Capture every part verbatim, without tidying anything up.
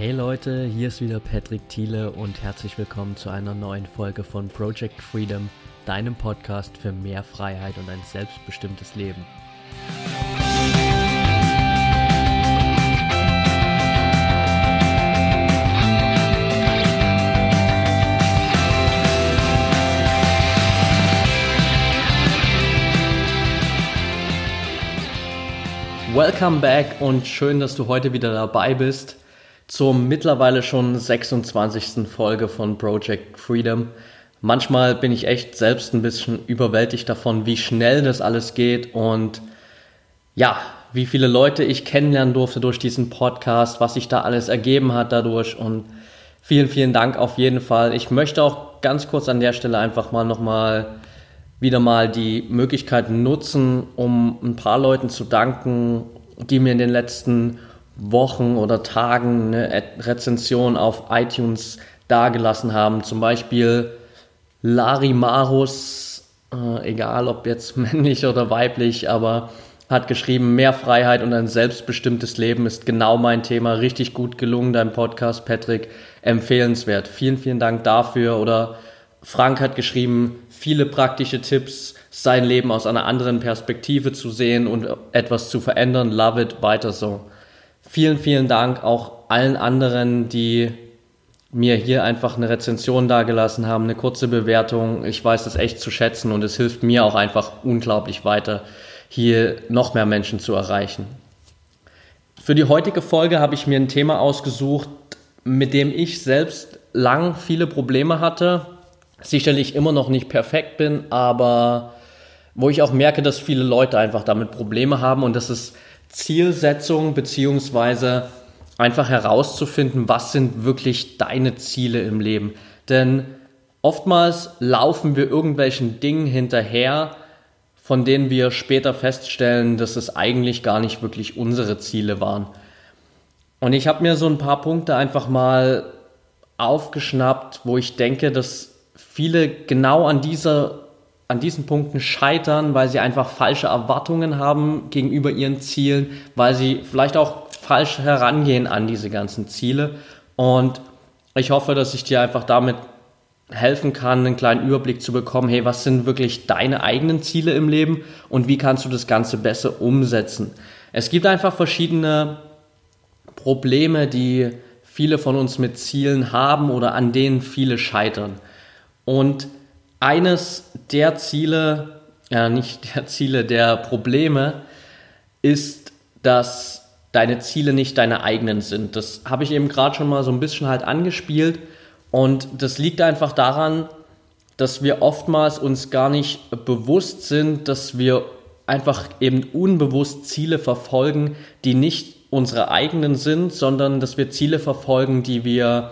Hey Leute, hier ist wieder Patrick Thiele und herzlich willkommen zu einer neuen Folge von Project Freedom, deinem Podcast für mehr Freiheit und ein selbstbestimmtes Leben. Welcome back und schön, dass du heute wieder dabei bist. Zur mittlerweile schon sechsundzwanzigsten Folge von Project Freedom. Manchmal bin ich echt selbst ein bisschen überwältigt davon, wie schnell das alles geht und ja, wie viele Leute ich kennenlernen durfte durch diesen Podcast, was sich da alles ergeben hat dadurch und vielen, vielen Dank auf jeden Fall. Ich möchte auch ganz kurz an der Stelle einfach mal nochmal wieder mal die Möglichkeit nutzen, um ein paar Leuten zu danken, die mir in den letzten Wochen oder Tagen eine Rezension auf iTunes dagelassen haben. Zum Beispiel Larimarus, äh, egal ob jetzt männlich oder weiblich, aber hat geschrieben, mehr Freiheit und ein selbstbestimmtes Leben ist genau mein Thema. Richtig gut gelungen, dein Podcast, Patrick. Empfehlenswert. Vielen, vielen Dank dafür. Oder Frank hat geschrieben, viele praktische Tipps, sein Leben aus einer anderen Perspektive zu sehen und etwas zu verändern. Love it, weiter so. Vielen, vielen Dank auch allen anderen, die mir hier einfach eine Rezension dagelassen haben, eine kurze Bewertung. Ich weiß das echt zu schätzen und es hilft mir auch einfach unglaublich weiter, hier noch mehr Menschen zu erreichen. Für die heutige Folge habe ich mir ein Thema ausgesucht, mit dem ich selbst lang viele Probleme hatte, sicherlich immer noch nicht perfekt bin, aber wo ich auch merke, dass viele Leute einfach damit Probleme haben und das ist Zielsetzung beziehungsweise einfach herauszufinden, was sind wirklich deine Ziele im Leben. Denn oftmals laufen wir irgendwelchen Dingen hinterher, von denen wir später feststellen, dass es eigentlich gar nicht wirklich unsere Ziele waren. Und ich habe mir so ein paar Punkte einfach mal aufgeschnappt, wo ich denke, dass viele genau an dieser an diesen Punkten scheitern, weil sie einfach falsche Erwartungen haben gegenüber ihren Zielen, weil sie vielleicht auch falsch herangehen an diese ganzen Ziele. Und ich hoffe, dass ich dir einfach damit helfen kann, einen kleinen Überblick zu bekommen, hey, was sind wirklich deine eigenen Ziele im Leben und wie kannst du das Ganze besser umsetzen? Es gibt einfach verschiedene Probleme, die viele von uns mit Zielen haben oder an denen viele scheitern. Und eines der Ziele, äh, nicht der Ziele, der Probleme ist, dass deine Ziele nicht deine eigenen sind. Das habe ich eben gerade schon mal so ein bisschen halt angespielt und das liegt einfach daran, dass wir oftmals uns gar nicht bewusst sind, dass wir einfach eben unbewusst Ziele verfolgen, die nicht unsere eigenen sind, sondern dass wir Ziele verfolgen, die wir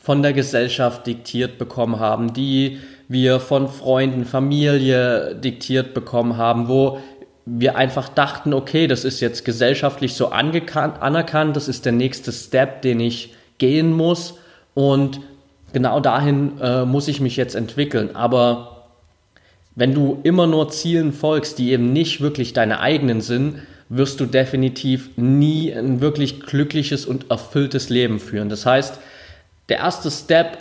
von der Gesellschaft diktiert bekommen haben, die wir von Freunden, Familie diktiert bekommen haben, wo wir einfach dachten, okay, das ist jetzt gesellschaftlich so angekannt, anerkannt, das ist der nächste Step, den ich gehen muss und genau dahin äh, muss ich mich jetzt entwickeln. Aber wenn du immer nur Zielen folgst, die eben nicht wirklich deine eigenen sind, wirst du definitiv nie ein wirklich glückliches und erfülltes Leben führen. Das heißt, der erste Step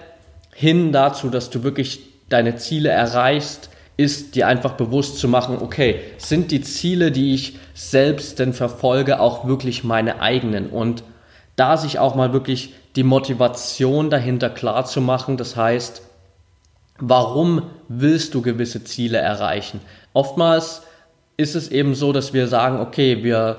hin dazu, dass du wirklich deine Ziele erreichst, ist dir einfach bewusst zu machen, okay, sind die Ziele, die ich selbst denn verfolge, auch wirklich meine eigenen? Und da sich auch mal wirklich die Motivation dahinter klar zu machen, das heißt, warum willst du gewisse Ziele erreichen? Oftmals ist es eben so, dass wir sagen, okay, wir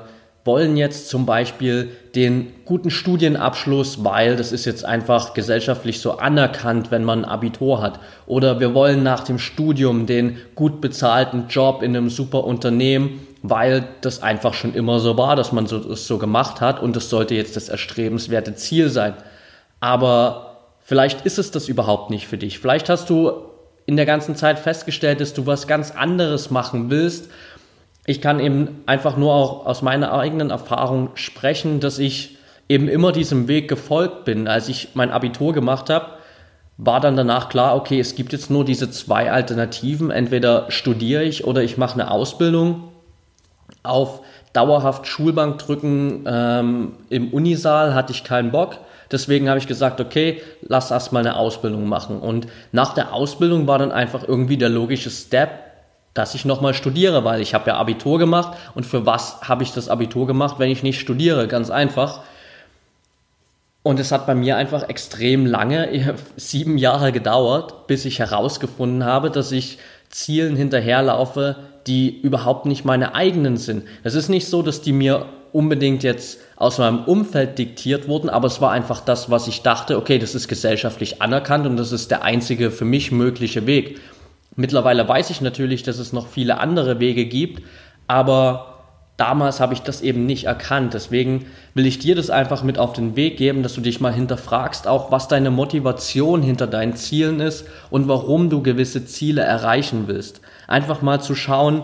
wollen jetzt zum Beispiel den guten Studienabschluss, weil das ist jetzt einfach gesellschaftlich so anerkannt, wenn man ein Abitur hat. Oder wir wollen nach dem Studium den gut bezahlten Job in einem super Unternehmen, weil das einfach schon immer so war, dass man so, das so gemacht hat und das sollte jetzt das erstrebenswerte Ziel sein. Aber vielleicht ist es das überhaupt nicht für dich. Vielleicht hast du in der ganzen Zeit festgestellt, dass du was ganz anderes machen willst. Ich kann eben einfach nur auch aus meiner eigenen Erfahrung sprechen, dass ich eben immer diesem Weg gefolgt bin. Als ich mein Abitur gemacht habe, war dann danach klar, okay, es gibt jetzt nur diese zwei Alternativen. Entweder studiere ich oder ich mache eine Ausbildung. Auf dauerhaft Schulbank drücken ähm, im Unisaal, hatte ich keinen Bock. Deswegen habe ich gesagt, okay, lass erstmal eine Ausbildung machen. Und nach der Ausbildung war dann einfach irgendwie der logische Step, dass ich nochmal studiere, weil ich habe ja Abitur gemacht. Und für was habe ich das Abitur gemacht, wenn ich nicht studiere? Ganz einfach. Und es hat bei mir einfach extrem lange, sieben Jahre gedauert, bis ich herausgefunden habe, dass ich Zielen hinterherlaufe, die überhaupt nicht meine eigenen sind. Es ist nicht so, dass die mir unbedingt jetzt aus meinem Umfeld diktiert wurden, aber es war einfach das, was ich dachte, okay, das ist gesellschaftlich anerkannt und das ist der einzige für mich mögliche Weg. Mittlerweile weiß ich natürlich, dass es noch viele andere Wege gibt, aber damals habe ich das eben nicht erkannt. Deswegen will ich dir das einfach mit auf den Weg geben, dass du dich mal hinterfragst, auch was deine Motivation hinter deinen Zielen ist und warum du gewisse Ziele erreichen willst. Einfach mal zu schauen,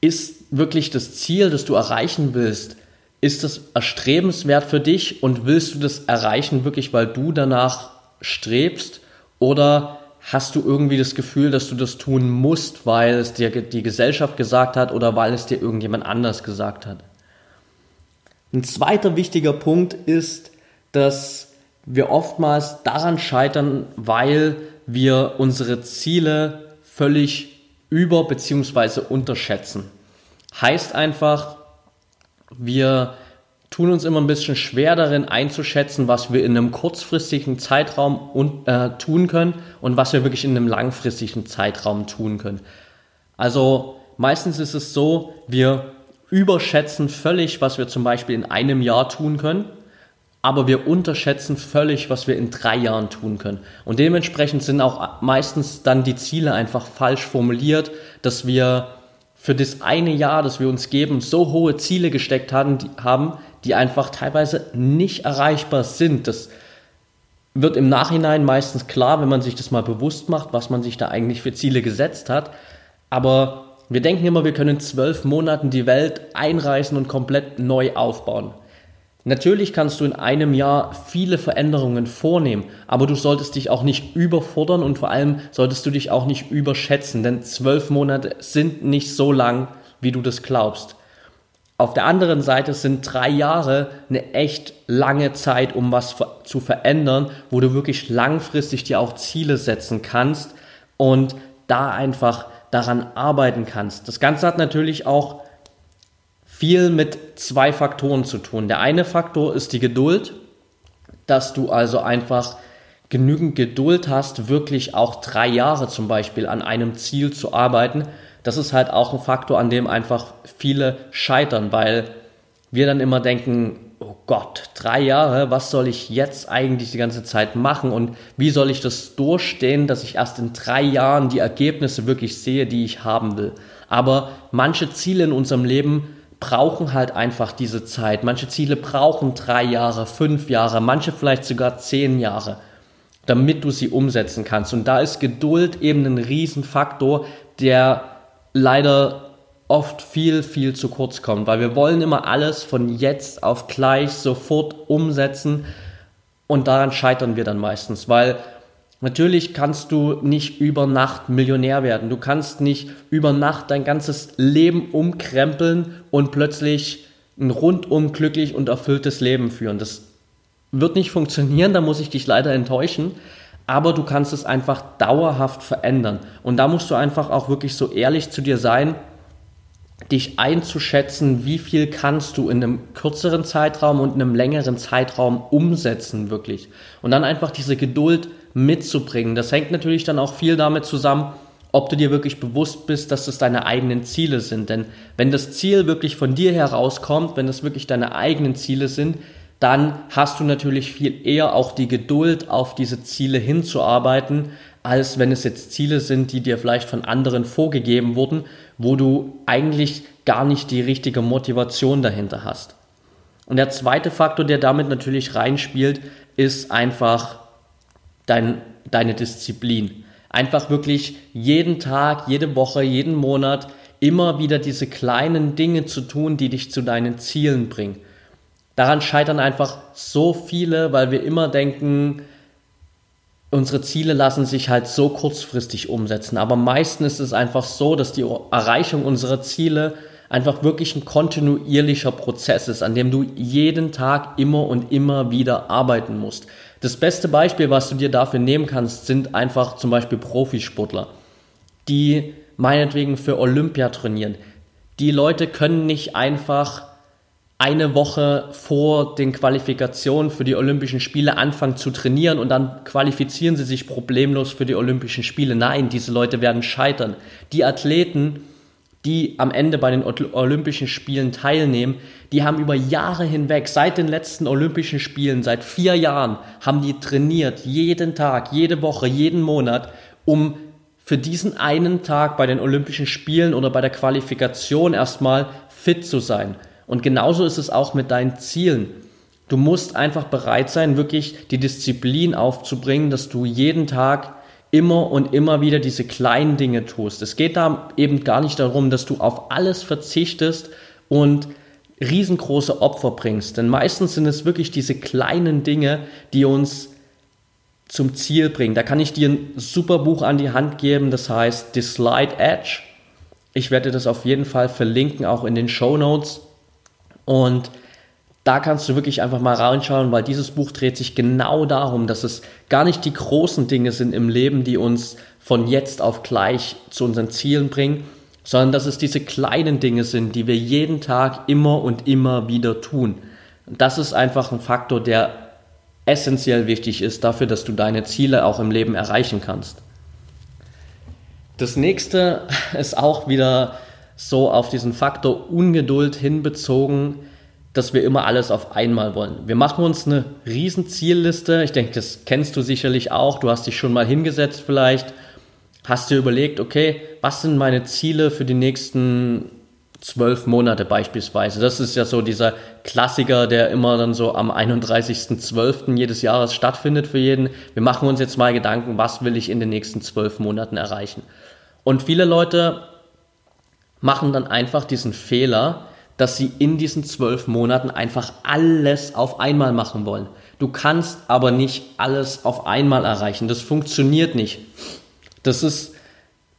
ist wirklich das Ziel, das du erreichen willst, ist das erstrebenswert für dich und willst du das erreichen wirklich, weil du danach strebst, oder hast du irgendwie das Gefühl, dass du das tun musst, weil es dir die Gesellschaft gesagt hat oder weil es dir irgendjemand anders gesagt hat? Ein zweiter wichtiger Punkt ist, dass wir oftmals daran scheitern, weil wir unsere Ziele völlig über- bzw. unterschätzen. Heißt einfach, wir tun uns immer ein bisschen schwer darin einzuschätzen, was wir in einem kurzfristigen Zeitraum und, äh, tun können und was wir wirklich in einem langfristigen Zeitraum tun können. Also meistens ist es so, wir überschätzen völlig, was wir zum Beispiel in einem Jahr tun können, aber wir unterschätzen völlig, was wir in drei Jahren tun können. Und dementsprechend sind auch meistens dann die Ziele einfach falsch formuliert, dass wir für das eine Jahr, das wir uns geben, so hohe Ziele gesteckt haben, die, haben, die einfach teilweise nicht erreichbar sind. Das wird im Nachhinein meistens klar, wenn man sich das mal bewusst macht, was man sich da eigentlich für Ziele gesetzt hat. Aber wir denken immer, wir können in zwölf Monaten die Welt einreißen und komplett neu aufbauen. Natürlich kannst du in einem Jahr viele Veränderungen vornehmen, aber du solltest dich auch nicht überfordern und vor allem solltest du dich auch nicht überschätzen, denn zwölf Monate sind nicht so lang, wie du das glaubst. Auf der anderen Seite sind drei Jahre eine echt lange Zeit, um was zu verändern, wo du wirklich langfristig dir auch Ziele setzen kannst und da einfach daran arbeiten kannst. Das Ganze hat natürlich auch viel mit zwei Faktoren zu tun. Der eine Faktor ist die Geduld, dass du also einfach genügend Geduld hast, wirklich auch drei Jahre zum Beispiel an einem Ziel zu arbeiten. Das ist halt auch ein Faktor, an dem einfach viele scheitern, weil wir dann immer denken, oh Gott, drei Jahre, was soll ich jetzt eigentlich die ganze Zeit machen und wie soll ich das durchstehen, dass ich erst in drei Jahren die Ergebnisse wirklich sehe, die ich haben will. Aber manche Ziele in unserem Leben brauchen halt einfach diese Zeit. Manche Ziele brauchen drei Jahre, fünf Jahre, manche vielleicht sogar zehn Jahre, damit du sie umsetzen kannst. Und da ist Geduld eben ein Riesenfaktor, der leider oft viel, viel zu kurz kommt, weil wir wollen immer alles von jetzt auf gleich sofort umsetzen und daran scheitern wir dann meistens, weil natürlich kannst du nicht über Nacht Millionär werden. Du kannst nicht über Nacht dein ganzes Leben umkrempeln und plötzlich ein rundum glücklich und erfülltes Leben führen. Das wird nicht funktionieren, da muss ich dich leider enttäuschen. Aber du kannst es einfach dauerhaft verändern. Und da musst du einfach auch wirklich so ehrlich zu dir sein, dich einzuschätzen, wie viel kannst du in einem kürzeren Zeitraum und in einem längeren Zeitraum umsetzen wirklich. Und dann einfach diese Geduld mitzubringen. Das hängt natürlich dann auch viel damit zusammen, ob du dir wirklich bewusst bist, dass das deine eigenen Ziele sind. Denn wenn das Ziel wirklich von dir herauskommt, wenn das wirklich deine eigenen Ziele sind, dann hast du natürlich viel eher auch die Geduld, auf diese Ziele hinzuarbeiten, als wenn es jetzt Ziele sind, die dir vielleicht von anderen vorgegeben wurden, wo du eigentlich gar nicht die richtige Motivation dahinter hast. Und der zweite Faktor, der damit natürlich reinspielt, ist einfach Dein, deine Disziplin. Einfach wirklich jeden Tag, jede Woche, jeden Monat immer wieder diese kleinen Dinge zu tun, die dich zu deinen Zielen bringen. Daran scheitern einfach so viele, weil wir immer denken, unsere Ziele lassen sich halt so kurzfristig umsetzen. Aber meistens ist es einfach so, dass die Erreichung unserer Ziele einfach wirklich ein kontinuierlicher Prozess ist, an dem du jeden Tag immer und immer wieder arbeiten musst. Das beste Beispiel, was du dir dafür nehmen kannst, sind einfach zum Beispiel Profisportler, die meinetwegen für Olympia trainieren. Die Leute können nicht einfach eine Woche vor den Qualifikationen für die Olympischen Spiele anfangen zu trainieren und dann qualifizieren sie sich problemlos für die Olympischen Spiele. Nein, diese Leute werden scheitern. Die Athleten, die am Ende bei den Olympischen Spielen teilnehmen, die haben über Jahre hinweg, seit den letzten Olympischen Spielen, seit vier Jahren, haben die trainiert, jeden Tag, jede Woche, jeden Monat, um für diesen einen Tag bei den Olympischen Spielen oder bei der Qualifikation erstmal fit zu sein. Und genauso ist es auch mit deinen Zielen. Du musst einfach bereit sein, wirklich die Disziplin aufzubringen, dass du jeden Tag immer und immer wieder diese kleinen Dinge tust. Es geht da eben gar nicht darum, dass du auf alles verzichtest und riesengroße Opfer bringst. Denn meistens sind es wirklich diese kleinen Dinge, die uns zum Ziel bringen. Da kann ich dir ein super Buch an die Hand geben, das heißt The Slight Edge. Ich werde das auf jeden Fall verlinken, auch in den Shownotes. Und da kannst du wirklich einfach mal reinschauen, weil dieses Buch dreht sich genau darum, dass es gar nicht die großen Dinge sind im Leben, die uns von jetzt auf gleich zu unseren Zielen bringen, sondern dass es diese kleinen Dinge sind, die wir jeden Tag immer und immer wieder tun. Und das ist einfach ein Faktor, der essentiell wichtig ist dafür, dass du deine Ziele auch im Leben erreichen kannst. Das nächste ist auch wieder so auf diesen Faktor Ungeduld hinbezogen, dass wir immer alles auf einmal wollen. Wir machen uns eine riesen Zielliste. Ich denke, das kennst du sicherlich auch. Du hast dich schon mal hingesetzt vielleicht, hast dir überlegt, okay, was sind meine Ziele für die nächsten zwölf Monate beispielsweise. Das ist ja so dieser Klassiker, der immer dann so am einunddreißigsten zwölften jedes Jahres stattfindet für jeden. Wir machen uns jetzt mal Gedanken, was will ich in den nächsten zwölf Monaten erreichen. Und viele Leute machen dann einfach diesen Fehler, dass sie in diesen zwölf Monaten einfach alles auf einmal machen wollen. Du kannst aber nicht alles auf einmal erreichen. Das funktioniert nicht. Das ist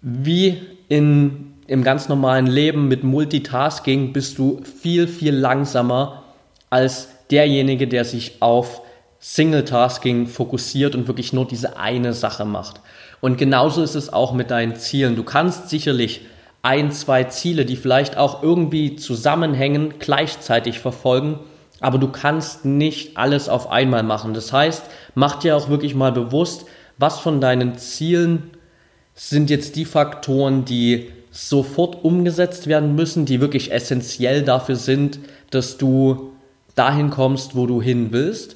wie in, im ganz normalen Leben mit Multitasking, bist du viel, viel langsamer als derjenige, der sich auf Singletasking fokussiert und wirklich nur diese eine Sache macht. Und genauso ist es auch mit deinen Zielen. Du kannst sicherlich ein, zwei Ziele, die vielleicht auch irgendwie zusammenhängen, gleichzeitig verfolgen, aber du kannst nicht alles auf einmal machen. Das heißt, mach dir auch wirklich mal bewusst, was von deinen Zielen sind jetzt die Faktoren, die sofort umgesetzt werden müssen, die wirklich essentiell dafür sind, dass du dahin kommst, wo du hin willst.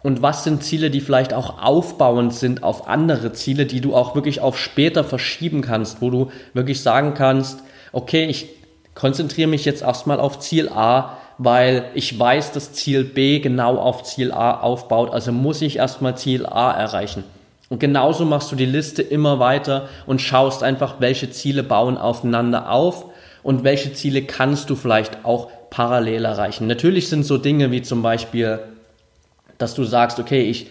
Und was sind Ziele, die vielleicht auch aufbauend sind auf andere Ziele, die du auch wirklich auf später verschieben kannst, wo du wirklich sagen kannst, okay, ich konzentriere mich jetzt erstmal auf Ziel A, weil ich weiß, dass Ziel B genau auf Ziel A aufbaut, also muss ich erstmal Ziel A erreichen. Und genauso machst du die Liste immer weiter und schaust einfach, welche Ziele bauen aufeinander auf und welche Ziele kannst du vielleicht auch parallel erreichen. Natürlich sind so Dinge wie zum Beispiel, dass du sagst, okay, ich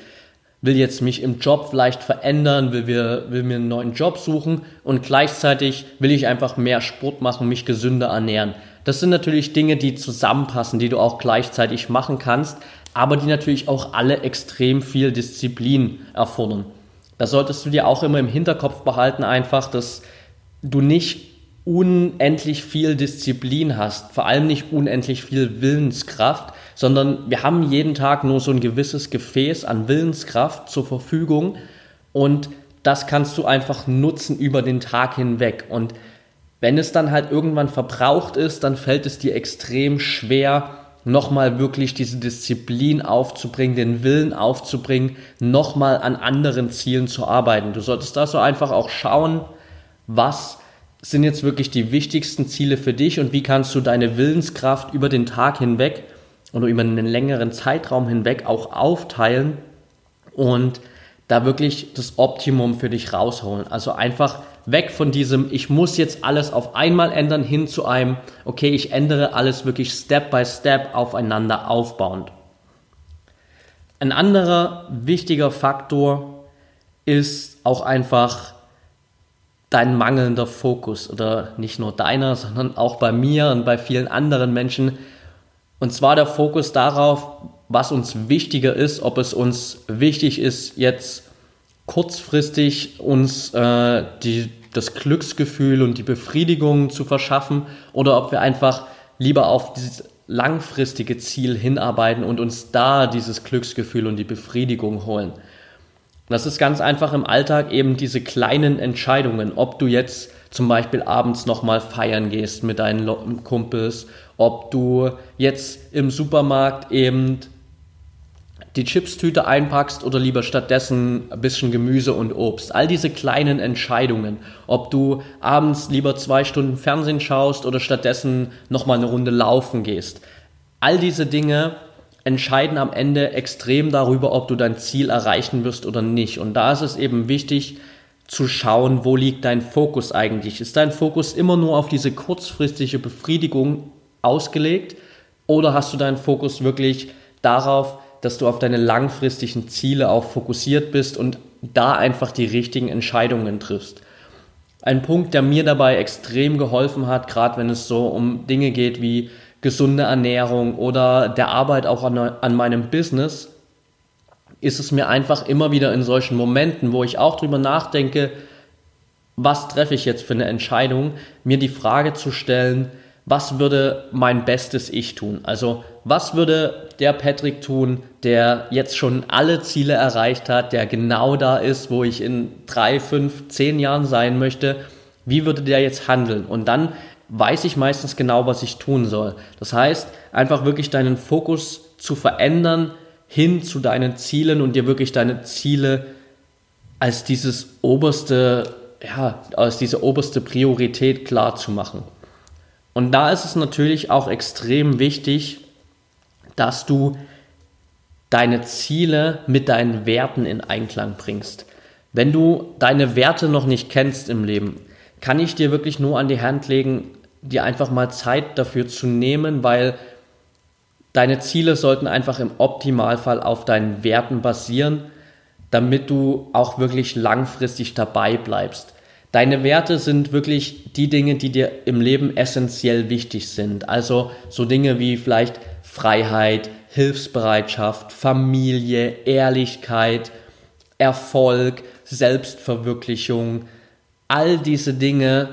will jetzt mich im Job vielleicht verändern, will, wir, will mir einen neuen Job suchen und gleichzeitig will ich einfach mehr Sport machen, mich gesünder ernähren. Das sind natürlich Dinge, die zusammenpassen, die du auch gleichzeitig machen kannst, aber die natürlich auch alle extrem viel Disziplin erfordern. Da solltest du dir auch immer im Hinterkopf behalten einfach, dass du nicht unendlich viel Disziplin hast, vor allem nicht unendlich viel Willenskraft, sondern wir haben jeden Tag nur so ein gewisses Gefäß an Willenskraft zur Verfügung und das kannst du einfach nutzen über den Tag hinweg. Und wenn es dann halt irgendwann verbraucht ist, dann fällt es dir extrem schwer, nochmal wirklich diese Disziplin aufzubringen, den Willen aufzubringen, nochmal an anderen Zielen zu arbeiten. Du solltest da so einfach auch schauen, was sind jetzt wirklich die wichtigsten Ziele für dich und wie kannst du deine Willenskraft über den Tag hinweg oder über einen längeren Zeitraum hinweg auch aufteilen und da wirklich das Optimum für dich rausholen. Also einfach weg von diesem, ich muss jetzt alles auf einmal ändern, hin zu einem, okay, ich ändere alles wirklich Step by Step aufeinander aufbauend. Ein anderer wichtiger Faktor ist auch einfach dein mangelnder Fokus, oder nicht nur deiner, sondern auch bei mir und bei vielen anderen Menschen. Und zwar der Fokus darauf, was uns wichtiger ist, ob es uns wichtig ist, jetzt kurzfristig uns äh, die, das Glücksgefühl und die Befriedigung zu verschaffen, oder ob wir einfach lieber auf dieses langfristige Ziel hinarbeiten und uns da dieses Glücksgefühl und die Befriedigung holen. Und das ist ganz einfach im Alltag eben diese kleinen Entscheidungen, ob du jetzt zum Beispiel abends nochmal feiern gehst mit deinen Kumpels, ob du jetzt im Supermarkt eben die Chipstüte einpackst oder lieber stattdessen ein bisschen Gemüse und Obst. All diese kleinen Entscheidungen, ob du abends lieber zwei Stunden Fernsehen schaust oder stattdessen nochmal eine Runde laufen gehst. All diese Dinge entscheiden am Ende extrem darüber, ob du dein Ziel erreichen wirst oder nicht. Und da ist es eben wichtig zu schauen, wo liegt dein Fokus eigentlich. Ist dein Fokus immer nur auf diese kurzfristige Befriedigung ausgelegt, oder hast du deinen Fokus wirklich darauf, dass du auf deine langfristigen Ziele auch fokussiert bist und da einfach die richtigen Entscheidungen triffst? Ein Punkt, der mir dabei extrem geholfen hat, gerade wenn es so um Dinge geht wie gesunde Ernährung oder der Arbeit auch an, an meinem Business, ist es mir einfach immer wieder in solchen Momenten, wo ich auch drüber nachdenke, was treffe ich jetzt für eine Entscheidung, mir die Frage zu stellen, was würde mein bestes Ich tun? Also was würde der Patrick tun, der jetzt schon alle Ziele erreicht hat, der genau da ist, wo ich in drei, fünf, zehn Jahren sein möchte? Wie würde der jetzt handeln? Und dann weiß ich meistens genau, was ich tun soll. Das heißt, einfach wirklich deinen Fokus zu verändern hin zu deinen Zielen und dir wirklich deine Ziele als dieses oberste, ja, als diese oberste Priorität klar zu machen. Und da ist es natürlich auch extrem wichtig, dass du deine Ziele mit deinen Werten in Einklang bringst. Wenn du deine Werte noch nicht kennst im Leben, kann ich dir wirklich nur an die Hand legen, dir einfach mal Zeit dafür zu nehmen, weil deine Ziele sollten einfach im Optimalfall auf deinen Werten basieren, damit du auch wirklich langfristig dabei bleibst. Deine Werte sind wirklich die Dinge, die dir im Leben essentiell wichtig sind. Also so Dinge wie vielleicht Freiheit, Hilfsbereitschaft, Familie, Ehrlichkeit, Erfolg, Selbstverwirklichung. All diese Dinge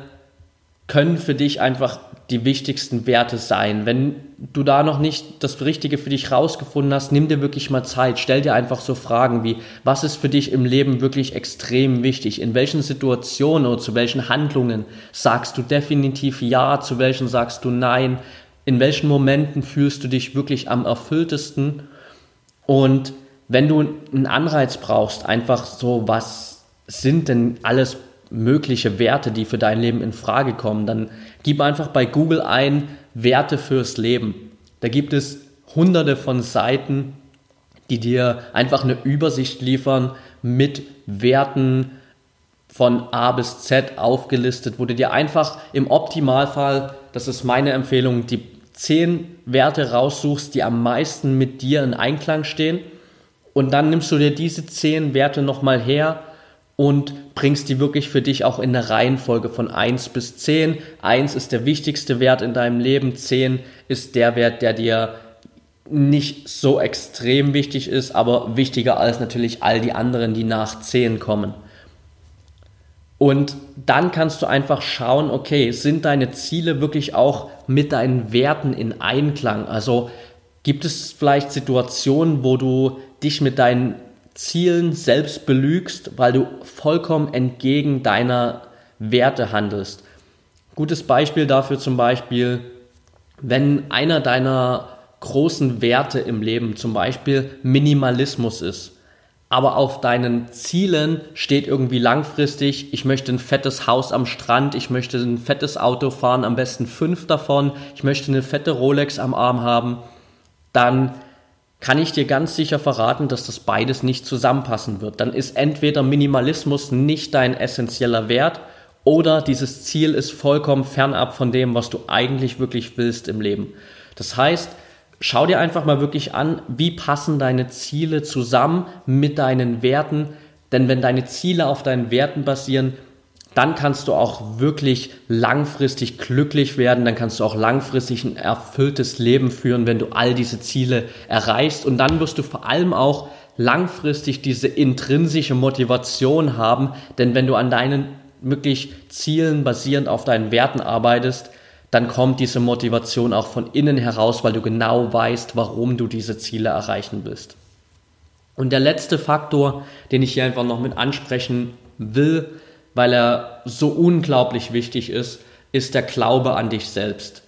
können für dich einfach die wichtigsten Werte sein. Wenn du da noch nicht das Richtige für dich rausgefunden hast, nimm dir wirklich mal Zeit. Stell dir einfach so Fragen wie, was ist für dich im Leben wirklich extrem wichtig? In welchen Situationen oder zu welchen Handlungen sagst du definitiv ja, zu welchen sagst du nein? In welchen Momenten fühlst du dich wirklich am erfülltesten? Und wenn du einen Anreiz brauchst, einfach so, was sind denn alles mögliche Werte, die für dein Leben in Frage kommen, dann gib einfach bei Google ein Werte fürs Leben. Da gibt es hunderte von Seiten, die dir einfach eine Übersicht liefern mit Werten von A bis Z aufgelistet, wo du dir einfach im Optimalfall, das ist meine Empfehlung, die zehn Werte raussuchst, die am meisten mit dir in Einklang stehen, und dann nimmst du dir diese zehn Werte nochmal her und bringst die wirklich für dich auch in der Reihenfolge von eins bis zehn. eins ist der wichtigste Wert in deinem Leben, zehn ist der Wert, der dir nicht so extrem wichtig ist, aber wichtiger als natürlich all die anderen, die nach zehn kommen. Und dann kannst du einfach schauen, okay, sind deine Ziele wirklich auch mit deinen Werten in Einklang? Also gibt es vielleicht Situationen, wo du dich mit deinen Zielen selbst belügst, weil du vollkommen entgegen deiner Werte handelst. Gutes Beispiel dafür zum Beispiel, wenn einer deiner großen Werte im Leben zum Beispiel Minimalismus ist, aber auf deinen Zielen steht irgendwie langfristig, ich möchte ein fettes Haus am Strand, ich möchte ein fettes Auto fahren, am besten fünf davon, ich möchte eine fette Rolex am Arm haben, dann kann ich dir ganz sicher verraten, dass das beides nicht zusammenpassen wird. Dann ist entweder Minimalismus nicht dein essentieller Wert oder dieses Ziel ist vollkommen fernab von dem, was du eigentlich wirklich willst im Leben. Das heißt, schau dir einfach mal wirklich an, wie passen deine Ziele zusammen mit deinen Werten, denn wenn deine Ziele auf deinen Werten basieren, dann kannst du auch wirklich langfristig glücklich werden, dann kannst du auch langfristig ein erfülltes Leben führen, wenn du all diese Ziele erreichst. Und dann wirst du vor allem auch langfristig diese intrinsische Motivation haben, denn wenn du an deinen wirklich Zielen basierend auf deinen Werten arbeitest, dann kommt diese Motivation auch von innen heraus, weil du genau weißt, warum du diese Ziele erreichen willst. Und der letzte Faktor, den ich hier einfach noch mit ansprechen will, weil er so unglaublich wichtig ist, ist der Glaube an dich selbst.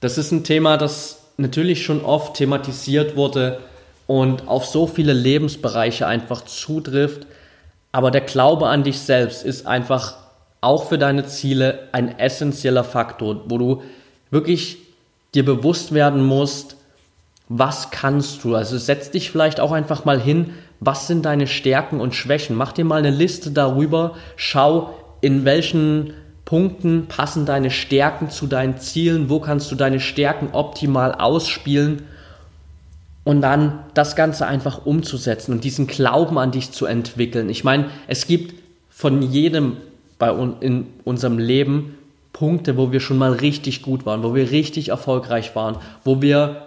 Das ist ein Thema, das natürlich schon oft thematisiert wurde und auf so viele Lebensbereiche einfach zutrifft. Aber der Glaube an dich selbst ist einfach auch für deine Ziele ein essentieller Faktor, wo du wirklich dir bewusst werden musst, was kannst du? Also setz dich vielleicht auch einfach mal hin, was sind deine Stärken und Schwächen? Mach dir mal eine Liste darüber, schau, in welchen Punkten passen deine Stärken zu deinen Zielen, wo kannst du deine Stärken optimal ausspielen und dann das Ganze einfach umzusetzen und diesen Glauben an dich zu entwickeln. Ich meine, es gibt von jedem bei un- in unserem Leben Punkte, wo wir schon mal richtig gut waren, wo wir richtig erfolgreich waren, wo wir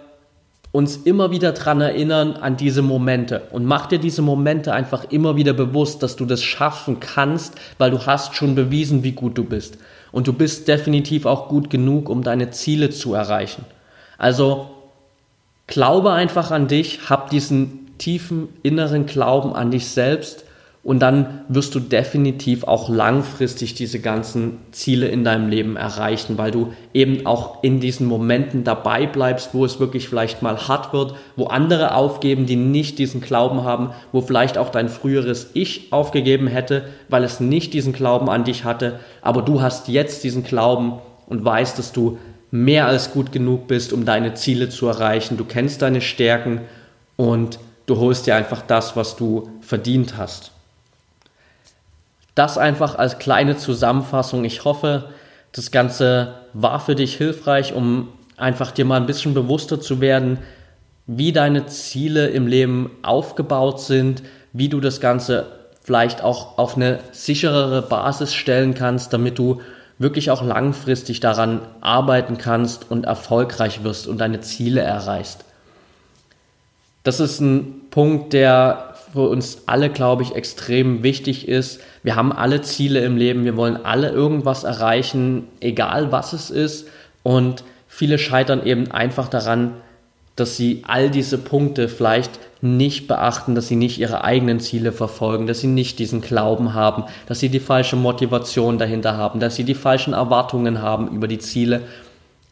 uns immer wieder dran erinnern an diese Momente und mach dir diese Momente einfach immer wieder bewusst, dass du das schaffen kannst, weil du hast schon bewiesen, wie gut du bist und du bist definitiv auch gut genug, um deine Ziele zu erreichen. Also glaube einfach an dich, hab diesen tiefen inneren Glauben an dich selbst und dann wirst du definitiv auch langfristig diese ganzen Ziele in deinem Leben erreichen, weil du eben auch in diesen Momenten dabei bleibst, wo es wirklich vielleicht mal hart wird, wo andere aufgeben, die nicht diesen Glauben haben, wo vielleicht auch dein früheres Ich aufgegeben hätte, weil es nicht diesen Glauben an dich hatte, aber du hast jetzt diesen Glauben und weißt, dass du mehr als gut genug bist, um deine Ziele zu erreichen. Du kennst deine Stärken und du holst dir einfach das, was du verdient hast. Das einfach als kleine Zusammenfassung. Ich hoffe, das Ganze war für dich hilfreich, um einfach dir mal ein bisschen bewusster zu werden, wie deine Ziele im Leben aufgebaut sind, wie du das Ganze vielleicht auch auf eine sicherere Basis stellen kannst, damit du wirklich auch langfristig daran arbeiten kannst und erfolgreich wirst und deine Ziele erreichst. Das ist ein Punkt, der für uns alle, glaube ich, extrem wichtig ist. Wir haben alle Ziele im Leben, wir wollen alle irgendwas erreichen, egal was es ist. Und viele scheitern eben einfach daran, dass sie all diese Punkte vielleicht nicht beachten, dass sie nicht ihre eigenen Ziele verfolgen, dass sie nicht diesen Glauben haben, dass sie die falsche Motivation dahinter haben, dass sie die falschen Erwartungen haben über die Ziele.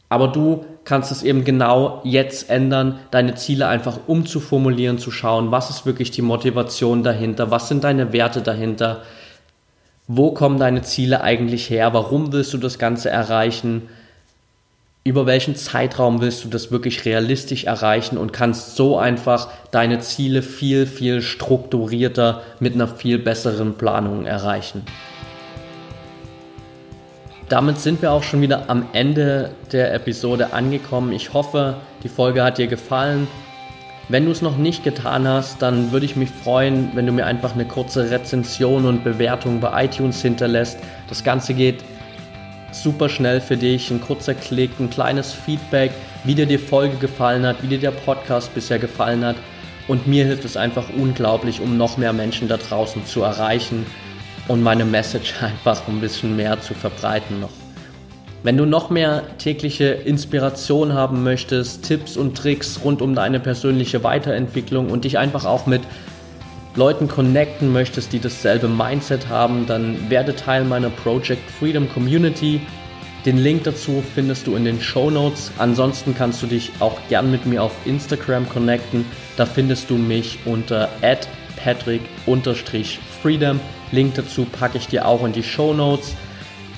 Aber du kannst es eben genau jetzt ändern, deine Ziele einfach umzuformulieren, zu schauen, was ist wirklich die Motivation dahinter, was sind deine Werte dahinter, wo kommen deine Ziele eigentlich her, warum willst du das Ganze erreichen, über welchen Zeitraum willst du das wirklich realistisch erreichen und kannst so einfach deine Ziele viel, viel strukturierter mit einer viel besseren Planung erreichen. Damit sind wir auch schon wieder am Ende der Episode angekommen. Ich hoffe, die Folge hat dir gefallen. Wenn du es noch nicht getan hast, dann würde ich mich freuen, wenn du mir einfach eine kurze Rezension und Bewertung bei iTunes hinterlässt. Das Ganze geht super schnell für dich. Ein kurzer Klick, ein kleines Feedback, wie dir die Folge gefallen hat, wie dir der Podcast bisher gefallen hat. Und mir hilft es einfach unglaublich, um noch mehr Menschen da draußen zu erreichen und meine Message einfach ein bisschen mehr zu verbreiten noch. Wenn du noch mehr tägliche Inspiration haben möchtest, Tipps und Tricks rund um deine persönliche Weiterentwicklung und dich einfach auch mit Leuten connecten möchtest, die dasselbe Mindset haben, dann werde Teil meiner Project Freedom Community. Den Link dazu findest du in den Shownotes. Ansonsten kannst du dich auch gern mit mir auf Instagram connecten. Da findest du mich unter at patrick freedom. Link dazu packe ich dir auch in die Shownotes.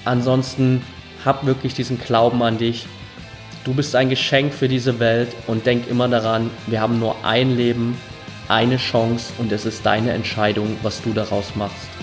Ansonsten hab wirklich diesen Glauben an dich. Du bist ein Geschenk für diese Welt und denk immer daran, wir haben nur ein Leben, eine Chance und es ist deine Entscheidung, was du daraus machst.